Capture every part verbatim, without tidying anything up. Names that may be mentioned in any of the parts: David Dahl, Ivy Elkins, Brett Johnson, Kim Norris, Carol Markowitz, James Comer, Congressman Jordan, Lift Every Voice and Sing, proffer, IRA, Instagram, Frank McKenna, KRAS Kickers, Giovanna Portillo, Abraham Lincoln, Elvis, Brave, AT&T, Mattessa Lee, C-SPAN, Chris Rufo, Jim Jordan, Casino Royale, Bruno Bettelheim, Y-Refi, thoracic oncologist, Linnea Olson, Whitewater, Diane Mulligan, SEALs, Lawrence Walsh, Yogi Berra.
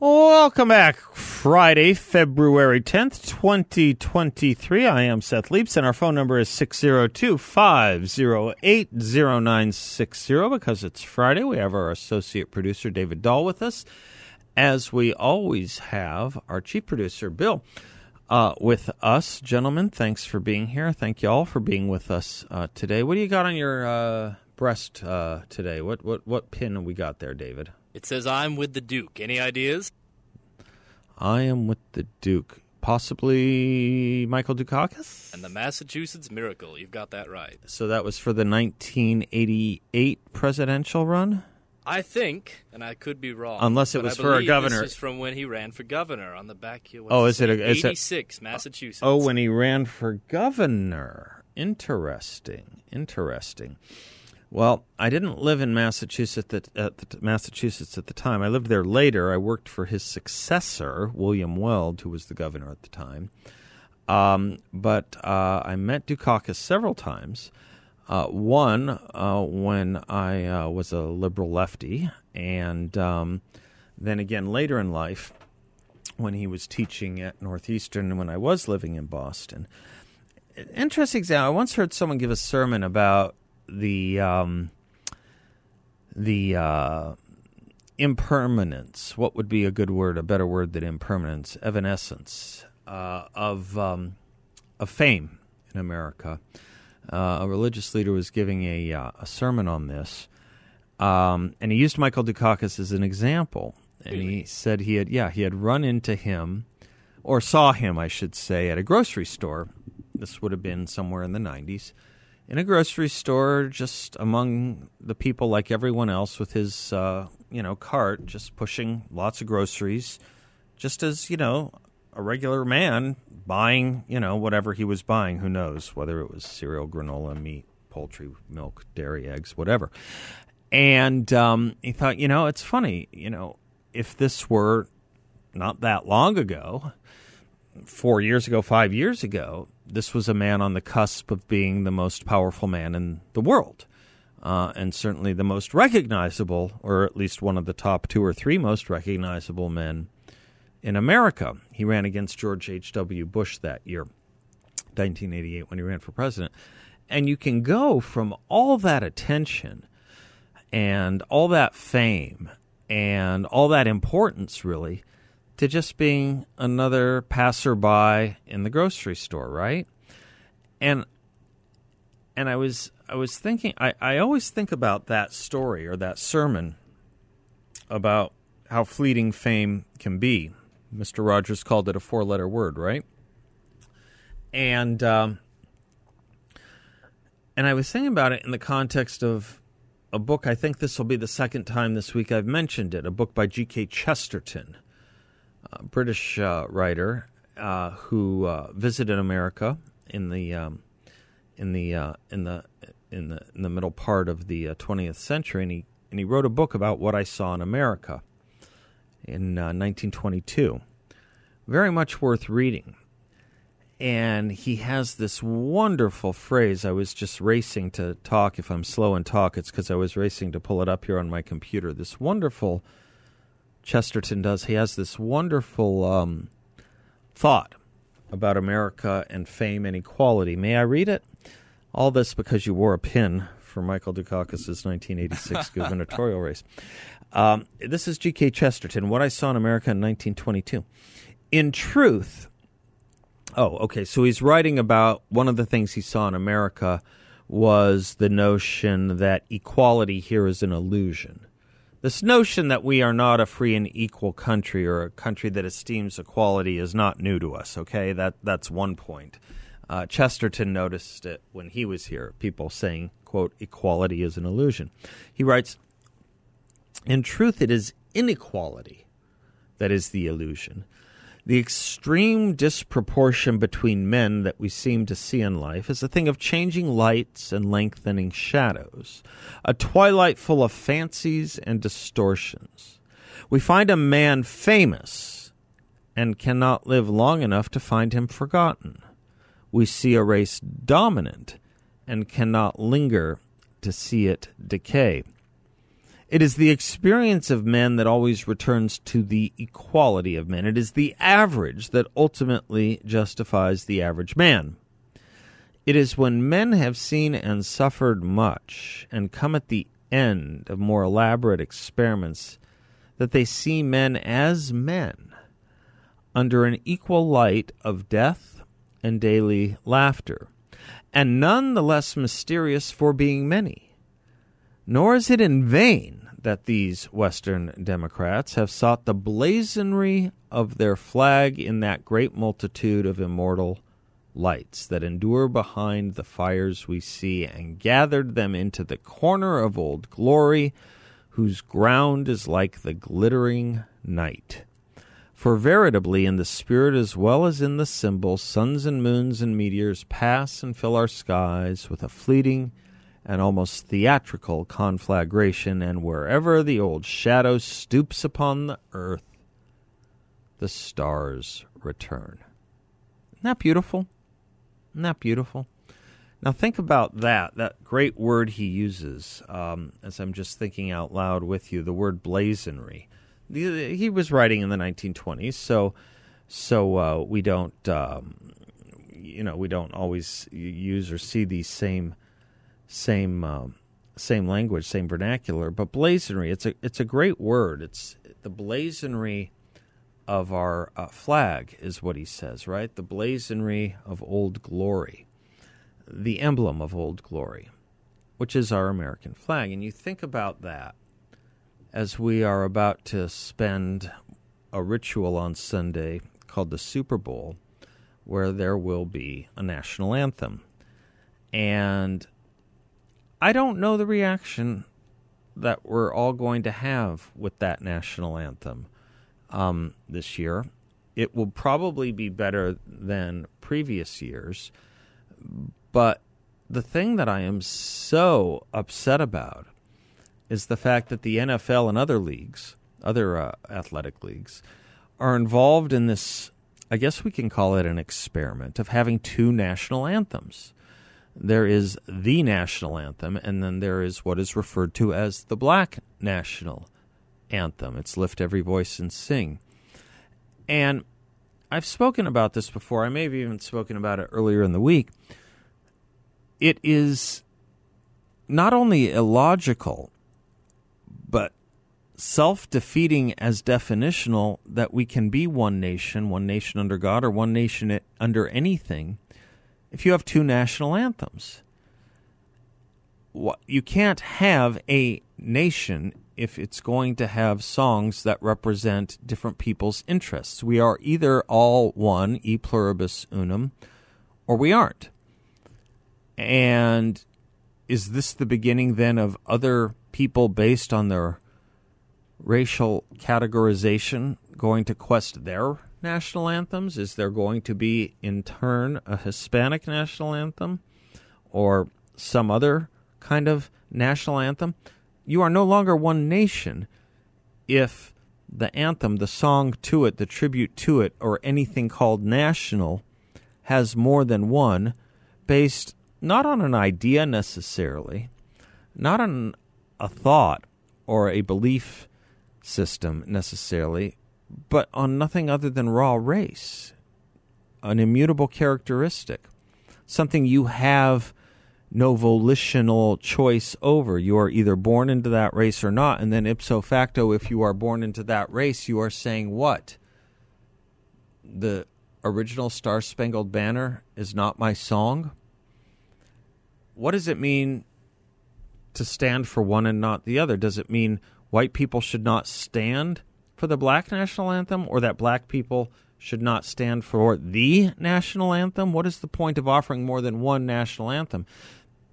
Welcome back. Friday, February tenth, twenty twenty-three. I am Seth Leaps, and our phone number is six oh two, five oh eight, oh nine six oh. Because it's Friday, we have our associate producer, David Dahl, with us. As we always have, our chief producer, Bill, uh, with us. Gentlemen, thanks for being here. Thank you all for being with us uh, today. What do you got on your uh, breast uh, today? What, what, what pin have we got there, David? It says, I'm with the Duke. Any ideas? I am with the Duke. Possibly Michael Dukakis? And the Massachusetts Miracle. You've got that right. So that was for the nineteen eighty-eight presidential run? I think, and I could be wrong. Unless it was for a governor. This is from when he ran for governor on the back here. Oh, is it? A, is eighty-six, it, Massachusetts. Oh, when he ran for governor. Interesting. Interesting. Well, I didn't live in Massachusetts at, at Massachusetts at the time. I lived there later. I worked for his successor, William Weld, who was the governor at the time. Um, but uh, I met Dukakis several times. Uh, one, uh, when I uh, was a liberal lefty, and um, then again later in life when he was teaching at Northeastern and when I was living in Boston. Interesting example. I once heard someone give a sermon about the um, the uh, impermanence, what would be a good word, a better word than impermanence, evanescence uh, of um, of fame in America. Uh, a religious leader was giving a uh, a sermon on this, um, and he used Michael Dukakis as an example. And really? He said he had, yeah, he had run into him, or saw him, I should say, at a grocery store. This would have been somewhere in the nineties. In a grocery store, just among the people like everyone else with his, uh, you know, cart, just pushing lots of groceries, just as, you know, a regular man buying, you know, whatever he was buying. Who knows, whether it was cereal, granola, meat, poultry, milk, dairy, eggs, whatever. And um, he thought, you know, it's funny, you know, if this were not that long ago, four years ago, five years ago, this was a man on the cusp of being the most powerful man in the world, uh, and certainly the most recognizable, or at least one of the top two or three most recognizable men in America. He ran against George H W. Bush that year, nineteen eighty-eight, when he ran for president. And you can go from all that attention and all that fame and all that importance, really, to just being another passerby in the grocery store, right? And and I was I was thinking, I, I always think about that story or that sermon about how fleeting fame can be. Mister Rogers called it a four-letter word, right? And um, and I was thinking about it in the context of a book. I think this will be the second time this week I've mentioned it, a book by G K Chesterton, Uh, British uh, writer uh, who uh, visited America in the um, in the uh, in the in the in the middle part of the uh, twentieth century, and he and he wrote a book about what I saw in America in uh, nineteen twenty-two. Very much worth reading, and he has this wonderful phrase. I was just racing to talk. If I'm slow and talk, it's because I was racing to pull it up here on my computer. This wonderful. Chesterton does. He has this wonderful um, thought about America and fame and equality. May I read it? All this because you wore a pin for Michael Dukakis' nineteen eighty-six gubernatorial race. Um, this is G K Chesterton, What I Saw in America in nineteen twenty-two. In truth, oh, okay, so he's writing about one of the things he saw in America was the notion that equality here is an illusion. This notion that we are not a free and equal country or a country that esteems equality is not new to us, okay? That That's one point. Uh, Chesterton noticed it when he was here, people saying, quote, equality is an illusion. He writes, in truth, it is inequality that is the illusion. The extreme disproportion between men that we seem to see in life is a thing of changing lights and lengthening shadows, a twilight full of fancies and distortions. We find a man famous and cannot live long enough to find him forgotten. We see a race dominant and cannot linger to see it decay. It is the experience of men that always returns to the equality of men. It is the average that ultimately justifies the average man. It is when men have seen and suffered much and come at the end of more elaborate experiments that they see men as men under an equal light of death and daily laughter, and none the less mysterious for being many. Nor is it in vain that these Western Democrats have sought the blazonry of their flag in that great multitude of immortal lights that endure behind the fires we see, and gathered them into the corner of Old Glory, whose ground is like the glittering night. For veritably in the spirit as well as in the symbol, suns and moons and meteors pass and fill our skies with a fleeting an almost theatrical conflagration, and wherever the old shadow stoops upon the earth, the stars return. Isn't that beautiful? Isn't that beautiful? Now think about that, that great word he uses, um, as I'm just thinking out loud with you, the word blazonry. He was writing in the nineteen twenties, so so uh, we don't, um, you know, we don't always use or see these same Same, um, same language, same vernacular, but blazonry. It's a it's a great word. It's the blazonry of our uh, flag, is what he says, right? The blazonry of Old Glory, the emblem of Old Glory, which is our American flag. And you think about that as we are about to spend a ritual on Sunday called the Super Bowl, where there will be a national anthem, and I don't know the reaction that we're all going to have with that national anthem um, this year. It will probably be better than previous years. But the thing that I am so upset about is the fact that the N F L and other leagues, other uh, athletic leagues, are involved in this, I guess we can call it an experiment, of having two national anthems. There is the national anthem, and then there is what is referred to as the black national anthem. It's Lift Every Voice and Sing. And I've spoken about this before. I may have even spoken about it earlier in the week. It is not only illogical, but self-defeating as definitional, that we can be one nation, one nation under God, or one nation under anything, if you have two national anthems. You can't have a nation if it's going to have songs that represent different people's interests. We are either all one, e pluribus unum, or we aren't. And is this the beginning then of other people based on their racial categorization going to quest their national anthems? Is there going to be, in turn, a Hispanic national anthem or some other kind of national anthem? You are no longer one nation if the anthem, the song to it, the tribute to it, or anything called national has more than one, based not on an idea necessarily, not on a thought or a belief system necessarily, but on nothing other than raw race, an immutable characteristic, something you have no volitional choice over. You are either born into that race or not, and then ipso facto, if you are born into that race, you are saying what? The original Star-Spangled Banner is not my song? What does it mean to stand for one and not the other? Does it mean white people should not stand for the black national anthem, or that black people should not stand for the national anthem? What is the point of offering more than one national anthem?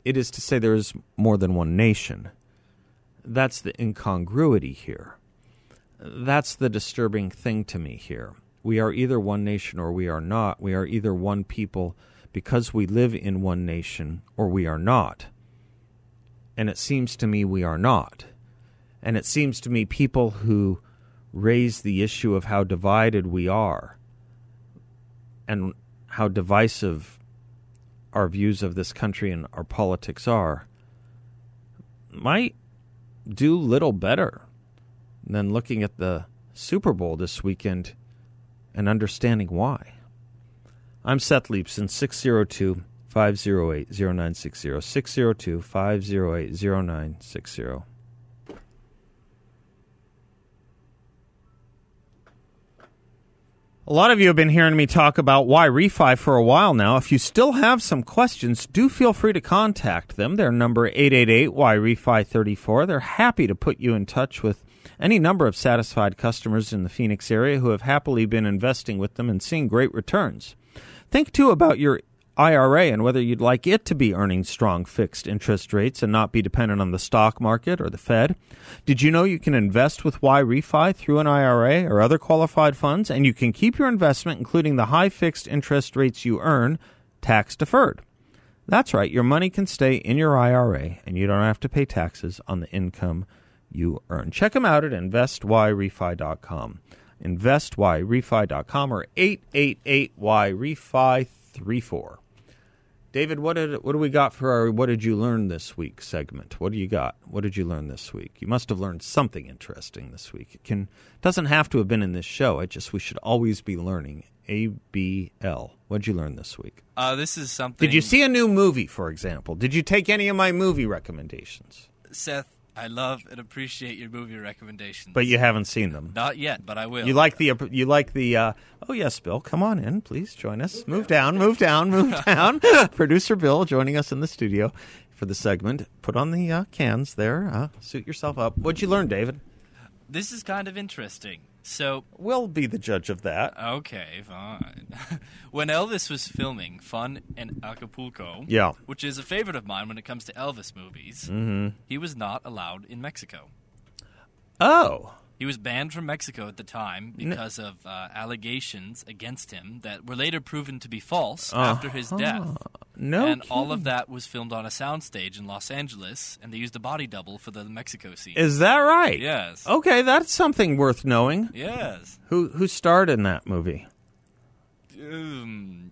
It is to say there is more than one nation. That's the incongruity here. that's the disturbing thing to me here. We are either one nation or we are not. We are either one people because we live in one nation or we are not. And it seems to me we are not. And it seems to me people who raise the issue of how divided we are and how divisive our views of this country and our politics are might do little better than looking at the Super Bowl this weekend and understanding why. I'm Seth Leibson, six oh two, five oh eight oh nine six oh, six oh two, five oh eight, oh nine six oh. A lot of you have been hearing me talk about why refi for a while now. If you still have some questions, do feel free to contact them. Their number eight eight eight, Y, R E F I, three four. They're happy to put you in touch with any number of satisfied customers in the Phoenix area who have happily been investing with them and seeing great returns. Think, too, about your I R A and whether you'd like it to be earning strong fixed interest rates and not be dependent on the stock market or the Fed. Did you know you can invest with Y-Refi through an I R A or other qualified funds, and you can keep your investment, including the high fixed interest rates you earn, tax-deferred? That's right. Your money can stay in your I R A, and you don't have to pay taxes on the income you earn. Check them out at invest Y refi dot com. invest Y refi dot com or eight eight eight, Y, R E F I, three four. David, what did what do we got for our What Did You Learn This Week segment? What do you got? What did you learn this week? You must have learned something interesting this week. It can doesn't have to have been in this show. I just we should always be learning. A B L. What did you learn this week? Uh, this is something. Did you see a new movie, for example? Did you take any of my movie recommendations? Seth, I love and appreciate your movie recommendations. But you haven't seen them. Not yet, but I will. You like the, you like the, uh, oh yes, Bill, come on in, please join us. Move down, move down, move down. Producer Bill joining us in the studio for the segment. Put on the uh, cans there, uh, suit yourself up. What'd you learn, David? This is kind of interesting. So we'll be the judge of that. Okay, fine. When Elvis was filming Fun in Acapulco, yeah. which is a favorite of mine when it comes to Elvis movies, mm-hmm. he was not allowed in Mexico. Oh. He was banned from Mexico at the time because N- of uh, allegations against him that were later proven to be false uh-huh. after his death. No and kidding. All of that was filmed on a soundstage in Los Angeles, and they used a body double for the Mexico scene. Is that right? Yes. Okay, that's something worth knowing. Yes. Who who starred in that movie? Um,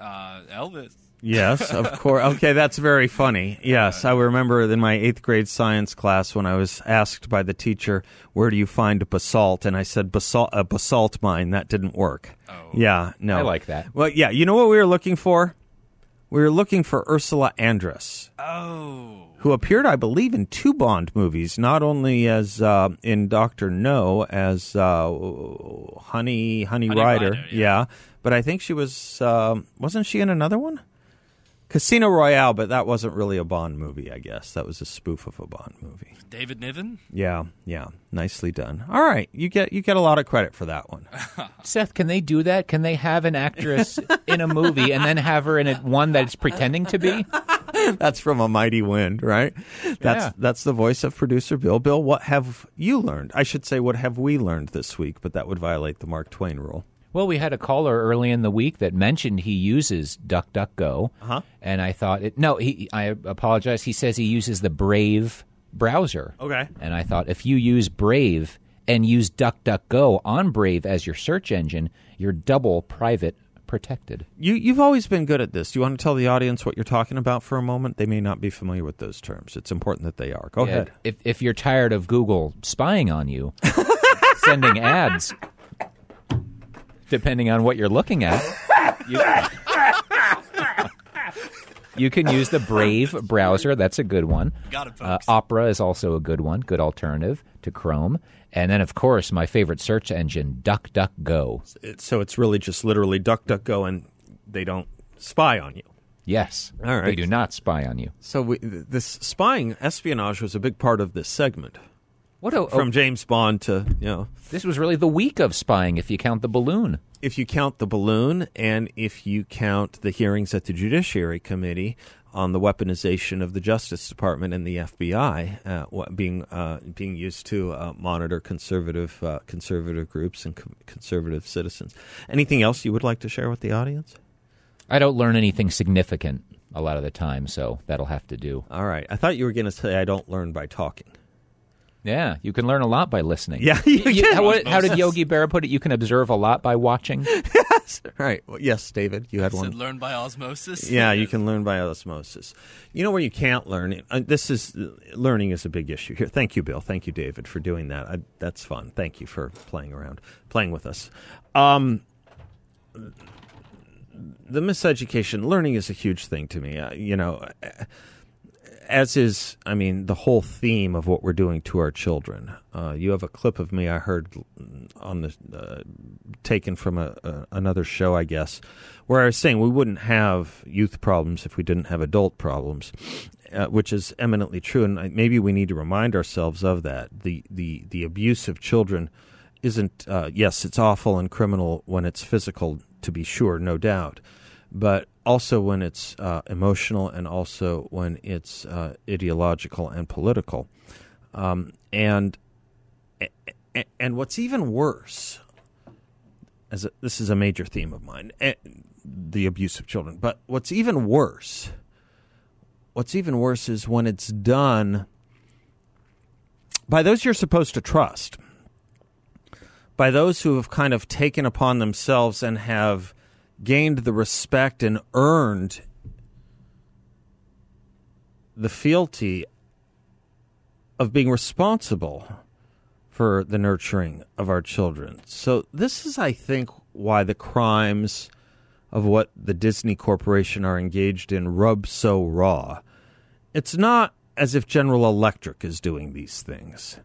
uh, Elvis. Yes, of course. Okay, that's very funny. Yes, I remember in my eighth grade science class when I was asked by the teacher, where do you find basalt? And I said, basalt, a basalt mine. That didn't work. Oh. Yeah, no. I like that. Well, yeah, you know what we were looking for? We were looking for Ursula Andress. Oh. Who appeared, I believe, in two Bond movies, not only as uh, in Doctor No, as uh, Honey, Honey, Honey Rider. Rider yeah. yeah. But I think she was, uh, wasn't she in another one? Casino Royale, but that wasn't really a Bond movie, I guess. That was a spoof of a Bond movie. David Niven? Yeah, yeah. Nicely done. All right. You get you get a lot of credit for that one. Seth, can they do that? Can they have an actress in a movie and then have her in a, one that it's pretending to be? That's from A Mighty Wind, right? That's yeah. that's the voice of producer Bill. Bill, what have you learned? I should say, what have we learned this week? But that would violate the Mark Twain rule. Well, we had a caller early in the week that mentioned he uses DuckDuckGo, uh-huh. and I thought, it, no, he, I apologize, he says he uses the Brave browser. Okay. And I thought, if you use Brave and use DuckDuckGo on Brave as your search engine, you're double private protected. You, you've always been good at this. Do you want to tell the audience what you're talking about for a moment? They may not be familiar with those terms. It's important that they are. Go yeah, ahead. If, if you're tired of Google spying on you, sending ads... Depending on what you're looking at, you, you can use the Brave browser. That's a good one. Got it, folks. Uh, Opera is also a good one, good alternative to Chrome. And then, of course, my favorite search engine, DuckDuckGo. So it's really just literally DuckDuckGo, and they don't spy on you. Yes. All right. They do not spy on you. So we, this spying, espionage, was a big part of this segment. What a, From James Bond to, you know. This was really the week of spying, if you count the balloon. If you count the balloon, and if you count the hearings at the Judiciary Committee on the weaponization of the Justice Department and the F B I uh, being uh, being used to uh, monitor conservative uh, conservative groups and co- conservative citizens. Anything else you would like to share with the audience? I don't learn anything significant a lot of the time, so that'll have to do. All right. I thought you were going to say I don't learn by talking. Yeah, you can learn a lot by listening. Yeah, you you, can. How, how did Yogi Berra put it? You can observe a lot by watching. Yes, right. Well, yes, David, you had I said one. Learn by osmosis. Yeah, you can learn by osmosis. You know where you can't learn? Uh, this is learning is a big issue here. Thank you, Bill. Thank you, David, for doing that. I, that's fun. Thank you for playing around, playing with us. Um, the miseducation, learning is a huge thing to me. Uh, you know. Uh, As is, I mean, the whole theme of what we're doing to our children. Uh, you have a clip of me I heard on the uh, taken from a, a, another show, I guess, where I was saying we wouldn't have youth problems if we didn't have adult problems, uh, which is eminently true. And maybe we need to remind ourselves of that. The the, the abuse of children isn't, uh, yes, it's awful and criminal when it's physical, to be sure, no doubt. But also when it's uh, emotional and also when it's uh, ideological and political. Um, and and what's even worse, as a, this is a major theme of mine, the abuse of children, but what's even worse, what's even worse is when it's done by those you're supposed to trust, by those who have kind of taken upon themselves and have gained the respect and earned the fealty of being responsible for the nurturing of our children. So this is, I think, why the crimes of what the Disney Corporation are engaged in rub so raw. It's not as if General Electric is doing these things.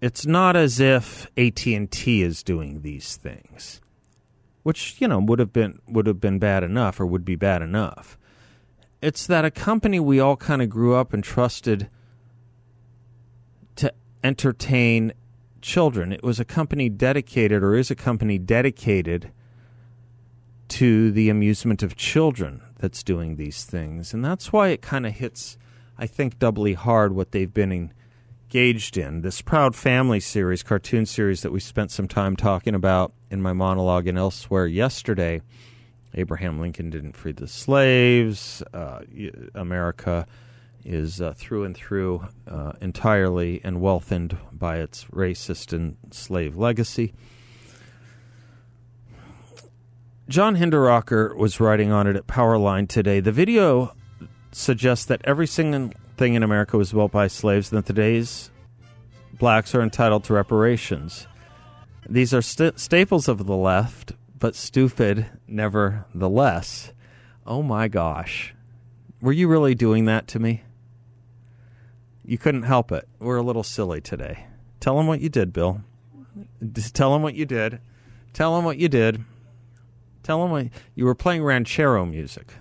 It's not as if A T and T is doing these things, which, you know, would have been would have been bad enough or would be bad enough. It's that a company we all kind of grew up and trusted to entertain children. It was a company dedicated or is a company dedicated to the amusement of children that's doing these things. And that's why it kind of hits, I think, doubly hard what they've been engaged in. This Proud Family series, cartoon series that we spent some time talking about in my monologue and elsewhere yesterday, Abraham Lincoln didn't free the slaves. Uh, America is uh, through and through uh, entirely enwelthened by its racist and slave legacy. John Hinderacher was writing on it at Powerline today. The video suggests that every single thing in America was built by slaves and that today's blacks are entitled to reparations. These are st- staples of the left, but stupid nevertheless. Oh, my gosh. Were you really doing that to me? You couldn't help it. We're a little silly today. Tell them what you did, Bill. Just tell them what you did. Tell them what you did. Tell them what you, you were playing ranchero music.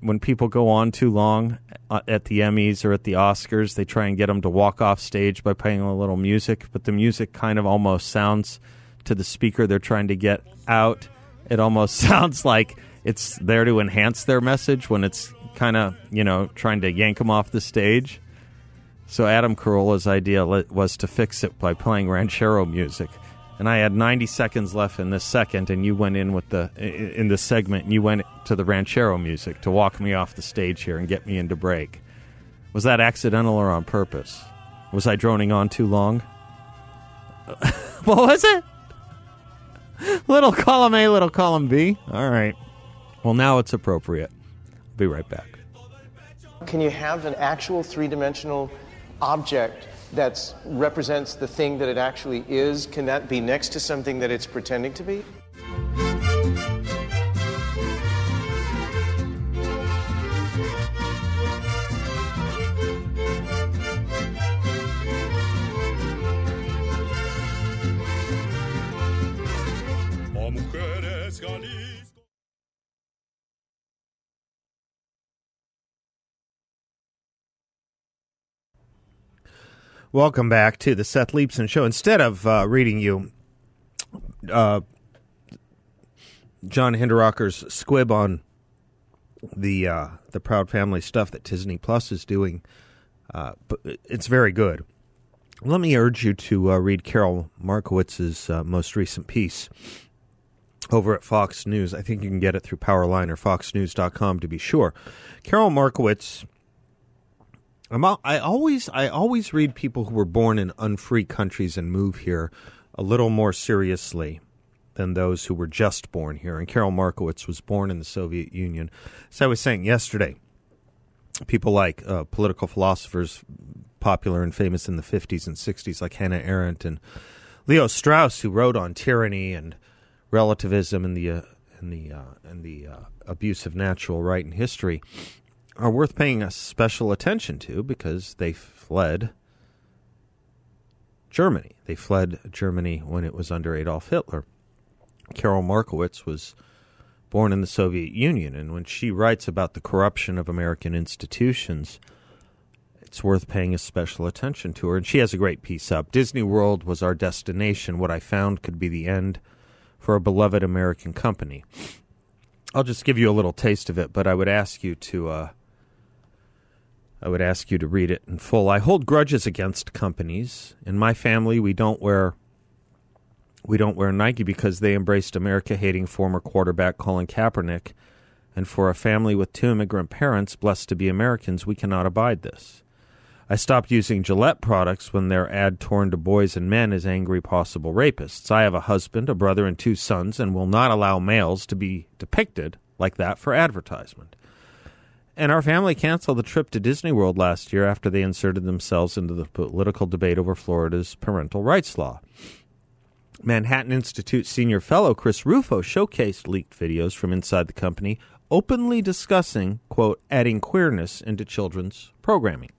When people go on too long at the Emmys or at the Oscars, they try and get them to walk off stage by playing a little music, but the music kind of almost sounds to the speaker they're trying to get out. It almost sounds like it's there to enhance their message when it's kind of, you know, trying to yank them off the stage. So Adam Carolla's idea was to fix it by playing ranchero music. And I had ninety seconds left in this second, and you went in with the in this segment, and you went to the ranchero music to walk me off the stage here and get me into break. Was that accidental or on purpose? Was I droning on too long? What was it? Little column A, little column B. All right. Well, now it's appropriate. Be right back. Can you have an actual three-dimensional object that represents the thing that it actually is? Can that be next to something that it's pretending to be? Welcome back to the Seth Leibson Show. Instead of uh, reading you uh, John Hinderacher's squib on the uh, the Proud Family stuff that Disney Plus is doing. Uh, but it's very good. Let me urge you to uh, read Carol Markowitz's uh, most recent piece over at Fox News. I think you can get it through Powerline or fox news dot com to be sure. Carol Markowitz, I'm, I always I always read people who were born in unfree countries and move here a little more seriously than those who were just born here. And Carol Markowitz was born in the Soviet Union. So I was saying yesterday, people like uh, political philosophers popular and famous in the fifties and sixties like Hannah Arendt and Leo Strauss, who wrote on tyranny and relativism and the uh, and the uh, and the uh, abuse of natural right in history, are worth paying a special attention to because they fled Germany. They fled Germany when it was under Adolf Hitler. Carol Markowitz was born in the Soviet Union, and when she writes about the corruption of American institutions, it's worth paying a special attention to her. And she has a great piece up. Disney World was our destination. What I found could be the end for a beloved American company. I'll just give you a little taste of it, but I would ask you to... Uh, I would ask you to read it in full. I hold grudges against companies. In my family, we don't wear... We don't wear Nike because they embraced America-hating former quarterback Colin Kaepernick, and for a family with two immigrant parents blessed to be Americans, we cannot abide this. I stopped using Gillette products when their ad torn to boys and men as angry possible rapists. I have a husband, a brother, and two sons, and will not allow males to be depicted like that for advertisement. And our family canceled the trip to Disney World last year after they inserted themselves into the political debate over Florida's parental rights law. Manhattan Institute senior fellow Chris Rufo showcased leaked videos from inside the company openly discussing, quote, adding queerness into children's programming.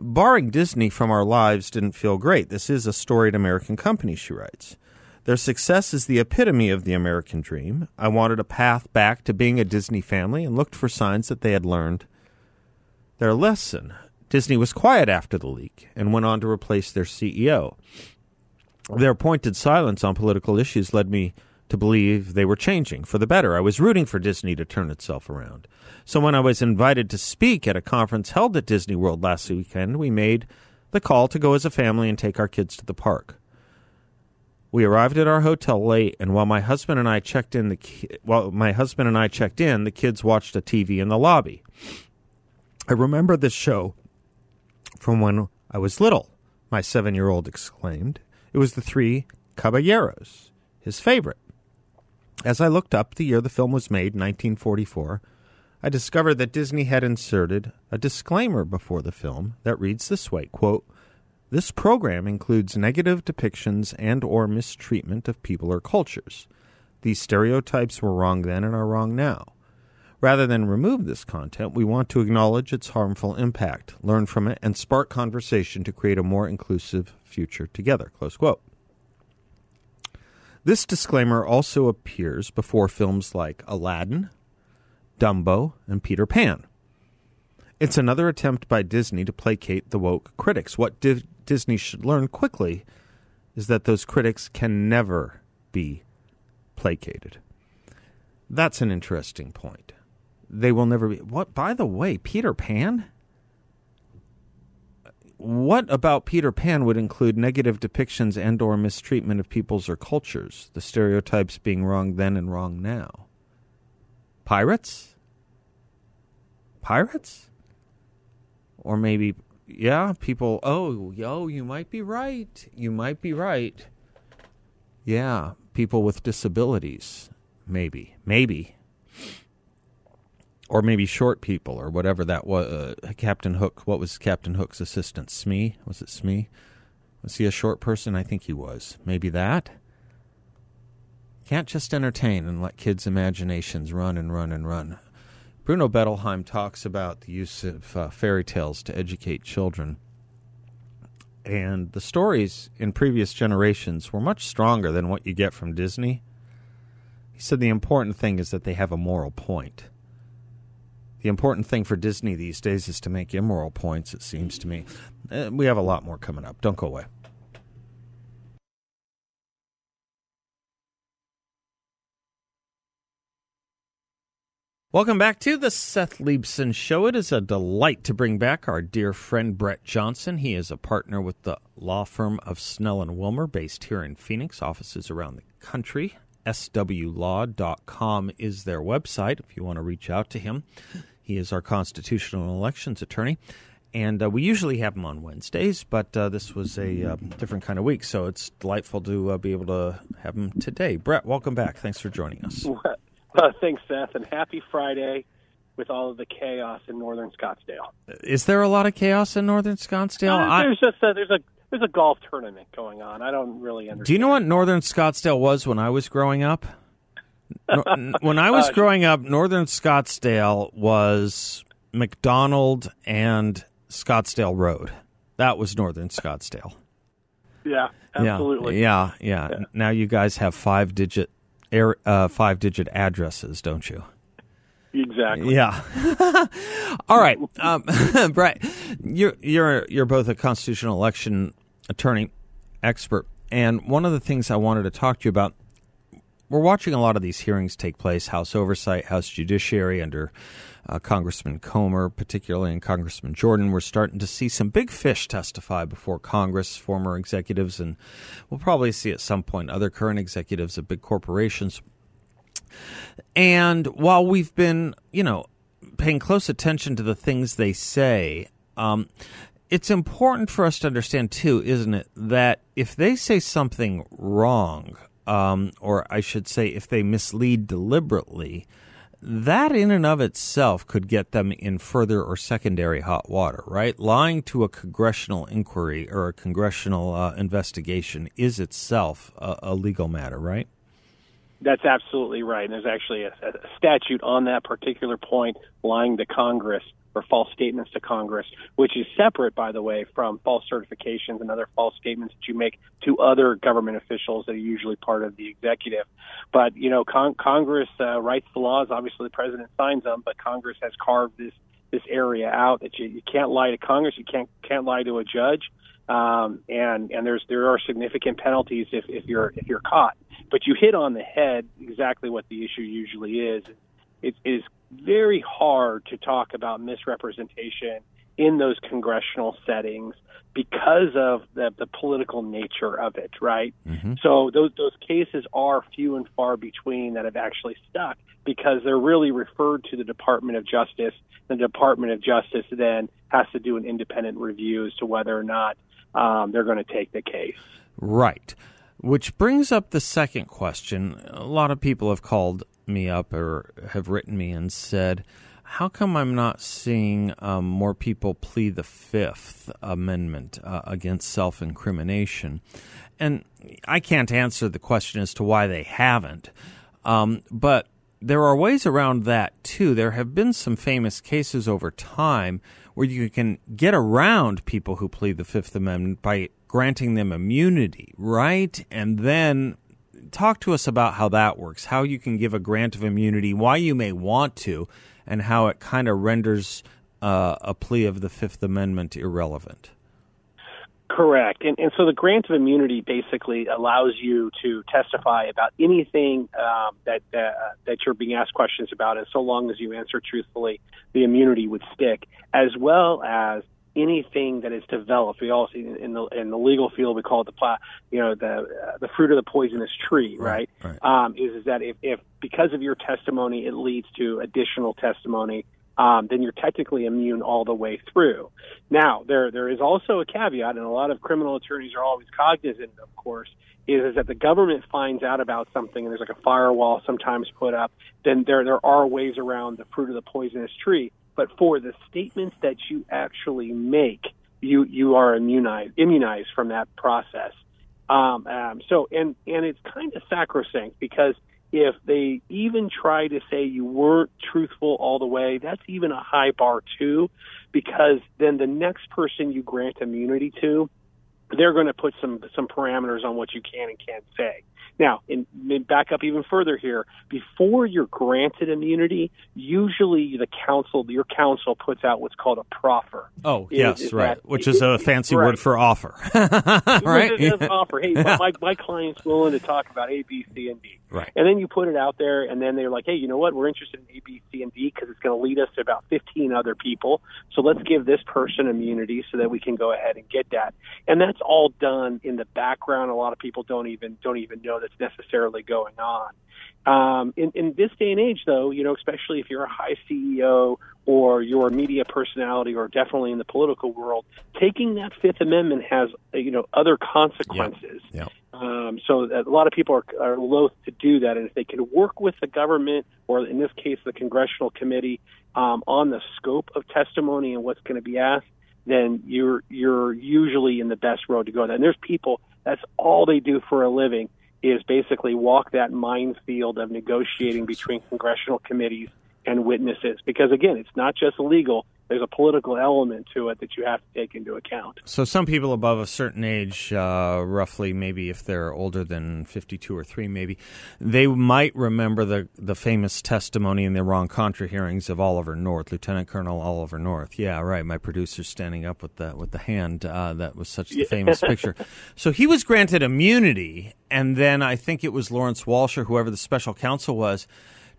Barring Disney from our lives didn't feel great. This is a storied American company, she writes. Their success is the epitome of the American dream. I wanted a path back to being a Disney family and looked for signs that they had learned their lesson. Disney was quiet after the leak and went on to replace their C E O. Their pointed silence on political issues led me to believe they were changing for the better. I was rooting for Disney to turn itself around. So when I was invited to speak at a conference held at Disney World last weekend, we made the call to go as a family and take our kids to the park. We arrived at our hotel late, and while my husband and I checked in, the ki- while my husband and I checked in, the kids watched a T V in the lobby. I remember this show from when I was little, my seven-year-old exclaimed. It was The Three Caballeros, his favorite. As I looked up the year the film was made, nineteen forty-four, I discovered that Disney had inserted a disclaimer before the film that reads this way, quote, this program includes negative depictions and or mistreatment of people or cultures. These stereotypes were wrong then and are wrong now. Rather than remove this content, we want to acknowledge its harmful impact, learn from it, and spark conversation to create a more inclusive future together. Close quote. This disclaimer also appears before films like Aladdin, Dumbo, and Peter Pan. It's another attempt by Disney to placate the woke critics. What Di- Disney should learn quickly is that those critics can never be placated. That's an interesting point. They will never be. What? By the way, Peter Pan? What about Peter Pan would include negative depictions and or mistreatment of peoples or cultures, the stereotypes being wrong then and wrong now? Pirates? Pirates? Or maybe, yeah, people, oh, yo, you might be right. You might be right. Yeah, people with disabilities, maybe, maybe. Or maybe short people or whatever that was. Uh, Captain Hook. What was Captain Hook's assistant? Smee? Was it Smee? Was he a short person? I think he was. Maybe that? Can't just entertain and let kids' imaginations run and run and run. Bruno Bettelheim talks about the use of uh, fairy tales to educate children. And the stories in previous generations were much stronger than what you get from Disney. He said the important thing is that they have a moral point. The important thing for Disney these days is to make immoral points, it seems to me. Uh, we have a lot more coming up. Don't go away. Welcome back to the Seth Leibson Show. It is a delight to bring back our dear friend Brett Johnson. He is a partner with the law firm of Snell and Wilmer, based here in Phoenix, offices around the country. S W law dot com is their website if you want to reach out to him. He is our constitutional and elections attorney, and uh, we usually have him on Wednesdays, but uh, this was a uh, different kind of week, so it's delightful to uh, be able to have him today. Brett, welcome back. Thanks for joining us. What? Uh, thanks, Seth, and happy Friday with all of the chaos in northern Scottsdale. Is there a lot of chaos in northern Scottsdale? Uh, there's I, just a, there's a there's a golf tournament going on. I don't really understand. Do you know what northern Scottsdale was when I was growing up? No, when I was uh, growing up, northern Scottsdale was McDonald and Scottsdale Road. That was northern Scottsdale. Yeah, absolutely. Yeah, yeah. yeah. yeah. Now you guys have five-digit. Air, uh, five-digit addresses, don't you? Exactly. Yeah. All right, um, Brett. You're you're you're both a constitutional election attorney expert, and one of the things I wanted to talk to you about. We're watching a lot of these hearings take place: House Oversight, House Judiciary under uh, Congressman Comer, particularly, and Congressman Jordan. We're starting to see some big fish testify before Congress, former executives, and we'll probably see at some point other current executives of big corporations. And while we've been, you know, paying close attention to the things they say, um, it's important for us to understand, too, isn't it, that if they say something wrong, Um, or I should say if they mislead deliberately, that in and of itself could get them in further or secondary hot water, right? Lying to a congressional inquiry or a congressional uh, investigation is itself a, a legal matter, right? That's absolutely right. And there's actually a, a statute on that particular point, lying to Congress or false statements to Congress, which is separate, by the way, from false certifications and other false statements that you make to other government officials that are usually part of the executive. But, you know, con- Congress uh, writes the laws. Obviously, the president signs them, but Congress has carved this this area out that you, you can't lie to Congress. You can't can't lie to a judge. Um, and and there's there are significant penalties if, if you're if you're caught. But you hit on the head exactly what the issue usually is. It is very hard to talk about misrepresentation in those congressional settings because of the, the political nature of it, right? Mm-hmm. So those those cases are few and far between that have actually stuck because they're really referred to the Department of Justice. The Department of Justice then has to do an independent review as to whether or not um, they're going to take the case. Right. Which brings up the second question. A lot of people have called me up or have written me and said, how come I'm not seeing um, more people plead the Fifth Amendment uh, against self-incrimination? And I can't answer the question as to why they haven't, um, but there are ways around that, too. There have been some famous cases over time where you can get around people who plead the Fifth Amendment by granting them immunity, right? And then talk to us about how that works, how you can give a grant of immunity, why you may want to, and how it kind of renders uh, a plea of the Fifth Amendment irrelevant. Correct. And, and so the grant of immunity basically allows you to testify about anything um, that uh, that you're being asked questions about, and so long as you answer truthfully, the immunity would stick, as well as anything that is developed. We all see in the in the legal field we call it the you know the uh, the fruit of the poisonous tree, right? right, right. Um, is is that if, if because of your testimony it leads to additional testimony, um, then you're technically immune all the way through. Now there there is also a caveat, and a lot of criminal attorneys are always cognizant, of course, is, is that the government finds out about something, and there's like a firewall sometimes put up. Then there there are ways around the fruit of the poisonous tree. But for the statements that you actually make, you, you are immunized, immunized from that process. Um, um, so, and, and it's kind of sacrosanct because if they even try to say you weren't truthful all the way, that's even a high bar too, because then the next person you grant immunity to they're going to put some some parameters on what you can and can't say. Now, and back up even further here, before you're granted immunity, usually the council, your council puts out what's called a proffer. Oh, is, yes, is right, that, which is a fancy right. word for offer. Right? It is an offer. Hey, my, my client's willing to talk about A, B, C, and D. Right. And then you put it out there, and then they're like, hey, you know what? We're interested in A, B, C, and D because it's going to lead us to about fifteen other people. So let's give this person immunity so that we can go ahead and get that. And that's all done in the background. A lot of people don't even don't even know that's necessarily going on. Um, in, in this day and age, though, you know, especially if you're a high C E O or you're a media personality or definitely in the political world, taking that Fifth Amendment has, you know, other consequences. Yeah. Yeah. Um, so a lot of people are, are loath to do that. And if they can work with the government or, in this case, the congressional committee um, on the scope of testimony and what's going to be asked, then you're you're usually in the best road to go. And there's people, that's all they do for a living, is basically walk that minefield of negotiating between congressional committees and witnesses. Because, again, it's not just legal. There's a political element to it that you have to take into account. So some people above a certain age, uh, roughly maybe if they're older than fifty-two or three maybe, they might remember the, the famous testimony in the Iran-Contra hearings of Oliver North, Lieutenant Colonel Oliver North. Yeah, right, my producer's standing up with the, with the hand. Uh, that was such the famous picture. So he was granted immunity, and then I think it was Lawrence Walsh or whoever the special counsel was,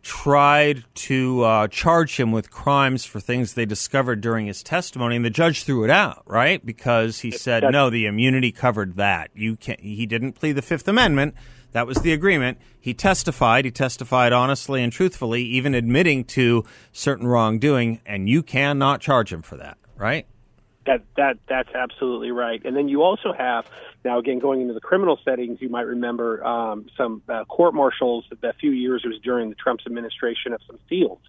tried to uh, charge him with crimes for things they discovered during his testimony, and the judge threw it out, right? Because he said, no, the immunity covered that. You can't, he didn't plead the Fifth Amendment. That was the agreement. He testified. He testified honestly and truthfully, even admitting to certain wrongdoing, and you cannot charge him for that, right? That that that's absolutely right. And then you also have, now again, going into the criminal settings, you might remember um, some uh, court-martials a few years, it was during the Trump's administration of some SEALs.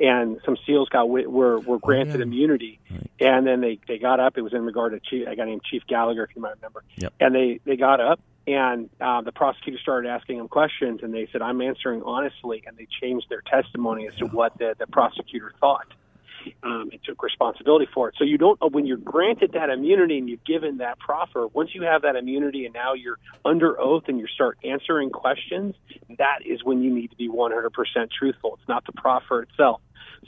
And some SEALs got were were granted oh, yeah. immunity. Right. And then they, they got up. It was in regard to Chief, a guy named Chief Gallagher, if you might remember. Yep. And they, they got up, and uh, the prosecutor started asking them questions, and they said, I'm answering honestly. And they changed their testimony as yeah. to what the, the prosecutor thought. Um, and took responsibility for it. So you don't, when you're granted that immunity and you've given that proffer, once you have that immunity and now you're under oath and you start answering questions, that is when you need to be one hundred percent truthful. It's not the proffer itself.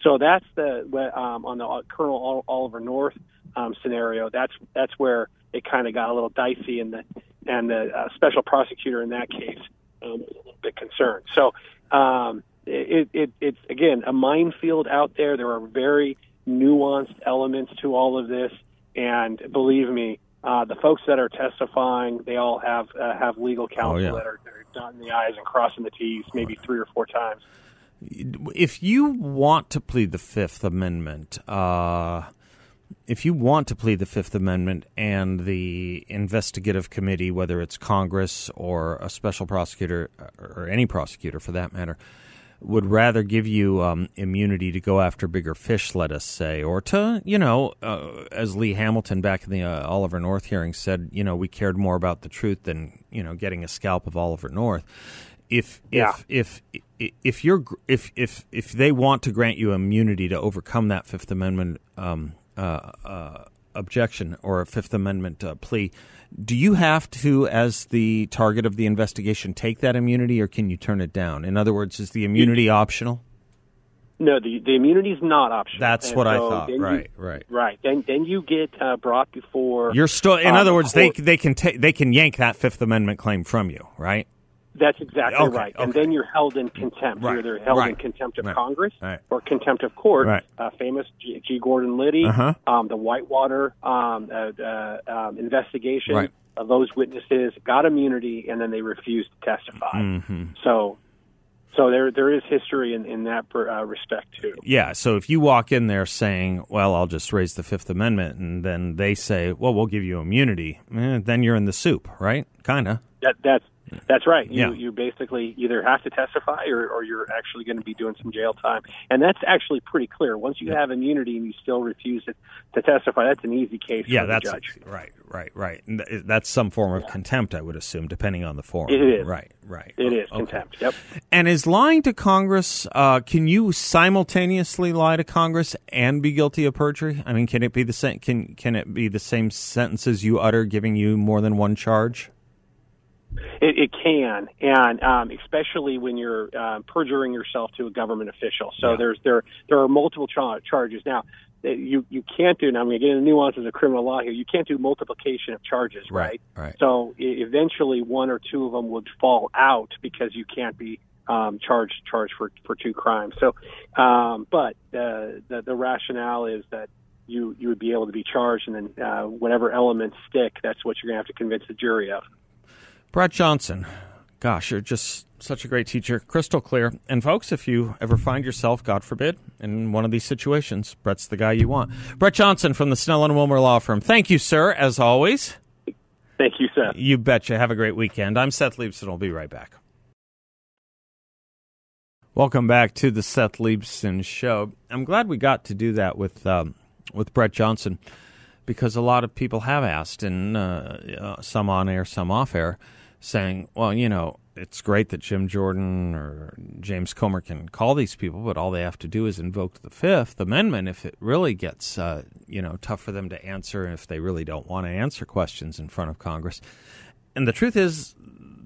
So that's the, um, on the Colonel Oliver North um, scenario, that's, that's where it kind of got a little dicey, and the, and the uh, special prosecutor in that case um, was a little bit concerned. So, um, It, it, it's, again, a minefield out there. There are very nuanced elements to all of this. And believe me, uh, the folks that are testifying, they all have uh, have legal counsel oh, yeah. that are dotting the I's and crossing the T's maybe right. three or four times. If you want to plead the Fifth Amendment, uh, if you want to plead the Fifth Amendment and the investigative committee, whether it's Congress or a special prosecutor or any prosecutor for that matter, would rather give you um, immunity to go after bigger fish, let us say, or to, you know, uh, as Lee Hamilton back in the uh, Oliver North hearing said, you know, we cared more about the truth than, you know, getting a scalp of Oliver North. If yeah. if if if you're if if if they want to grant you immunity to overcome that Fifth Amendment um, uh, uh, objection or a Fifth Amendment uh, plea, do you have to, as the target of the investigation, take that immunity, or can you turn it down? In other words, is the immunity optional? No, the, the immunity is not optional. That's and what so I thought. Right, you, right, right. Then then you get uh, brought before. You're still. In um, other words, court. they they can ta- they can yank that Fifth Amendment claim from you, right? That's exactly okay, right. Okay. And then you're held in contempt. Right, you're either held right, in contempt of right, Congress right. or contempt of court. Right. Uh, famous G. G. Gordon Liddy, uh-huh. um, the Whitewater um, uh, uh, um, investigation, right. uh, those witnesses got immunity and then they refused to testify. Mm-hmm. So so there there is history in, in that uh, respect, too. Yeah, so if you walk in there saying, well, I'll just raise the Fifth Amendment, and then they say, well, we'll give you immunity, eh, then you're in the soup, right? Kind of. That, that's That's right. You, yeah. you basically either have to testify or, or you're actually going to be doing some jail time. And that's actually pretty clear. Once you yeah. have immunity and you still refuse to, to testify, that's an easy case yeah, for the that's, judge. Right, right, right. And that's some form of yeah. contempt, I would assume, depending on the form. It is. Right, right. It is okay. contempt, yep. And is lying to Congress, uh, can you simultaneously lie to Congress and be guilty of perjury? I mean, can it be the same, can, can it be the same sentences you utter giving you more than one charge? It, it can, and um, especially when you're uh, perjuring yourself to a government official. So yeah. there's there there are multiple char- charges. Now, you, you can't do, and I'm going to get into nuances of criminal law here, you can't do multiplication of charges, right? right? right. So eventually one or two of them would fall out because you can't be um, charged charged for, for two crimes. So, um, But the, the, the rationale is that you, you would be able to be charged, and then uh, whatever elements stick, that's what you're going to have to convince the jury of. Brett Johnson, gosh, you're just such a great teacher, crystal clear. And folks, if you ever find yourself, God forbid, in one of these situations, Brett's the guy you want. Brett Johnson from the Snell and Wilmer Law Firm. Thank you, sir, as always. Thank you, Seth. You betcha. Have a great weekend. I'm Seth Leibson. I'll be right back. Welcome back to the Seth Leibson Show. I'm glad we got to do that with um, with Brett Johnson, because a lot of people have asked, and uh, uh, some on air, some off air, saying, well, you know, it's great that Jim Jordan or James Comer can call these people, but all they have to do is invoke the Fifth Amendment if it really gets, uh, you know, tough for them to answer, if they really don't want to answer questions in front of Congress. And the truth is,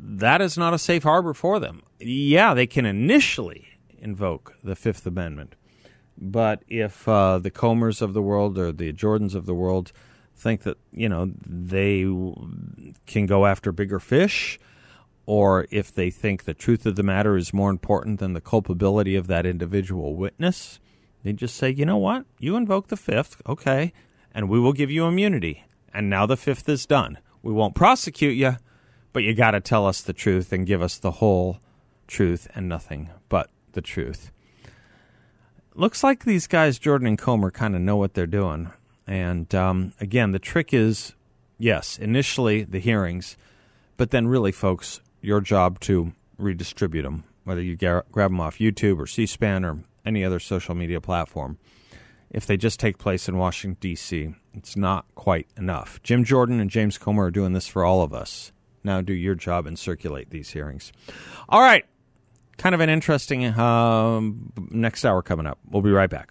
that is not a safe harbor for them. Yeah, they can initially invoke the Fifth Amendment, but if uh, the Comers of the world or the Jordans of the world think that, you know, they can go after bigger fish, or if they think the truth of the matter is more important than the culpability of that individual witness, they just say, you know what, you invoke the Fifth, okay, and we will give you immunity. And now the Fifth is done. We won't prosecute you, but you got to tell us the truth and give us the whole truth and nothing but the truth. Looks like these guys, Jordan and Comer, kind of know what they're doing. And, um, again, the trick is, yes, initially the hearings, but then really, folks, your job to redistribute them, whether you grab them off YouTube or C-SPAN or any other social media platform. If they just take place in Washington, D C, it's not quite enough. Jim Jordan and James Comer are doing this for all of us. Now do your job and circulate these hearings. All right. Kind of an interesting um, next hour coming up. We'll be right back.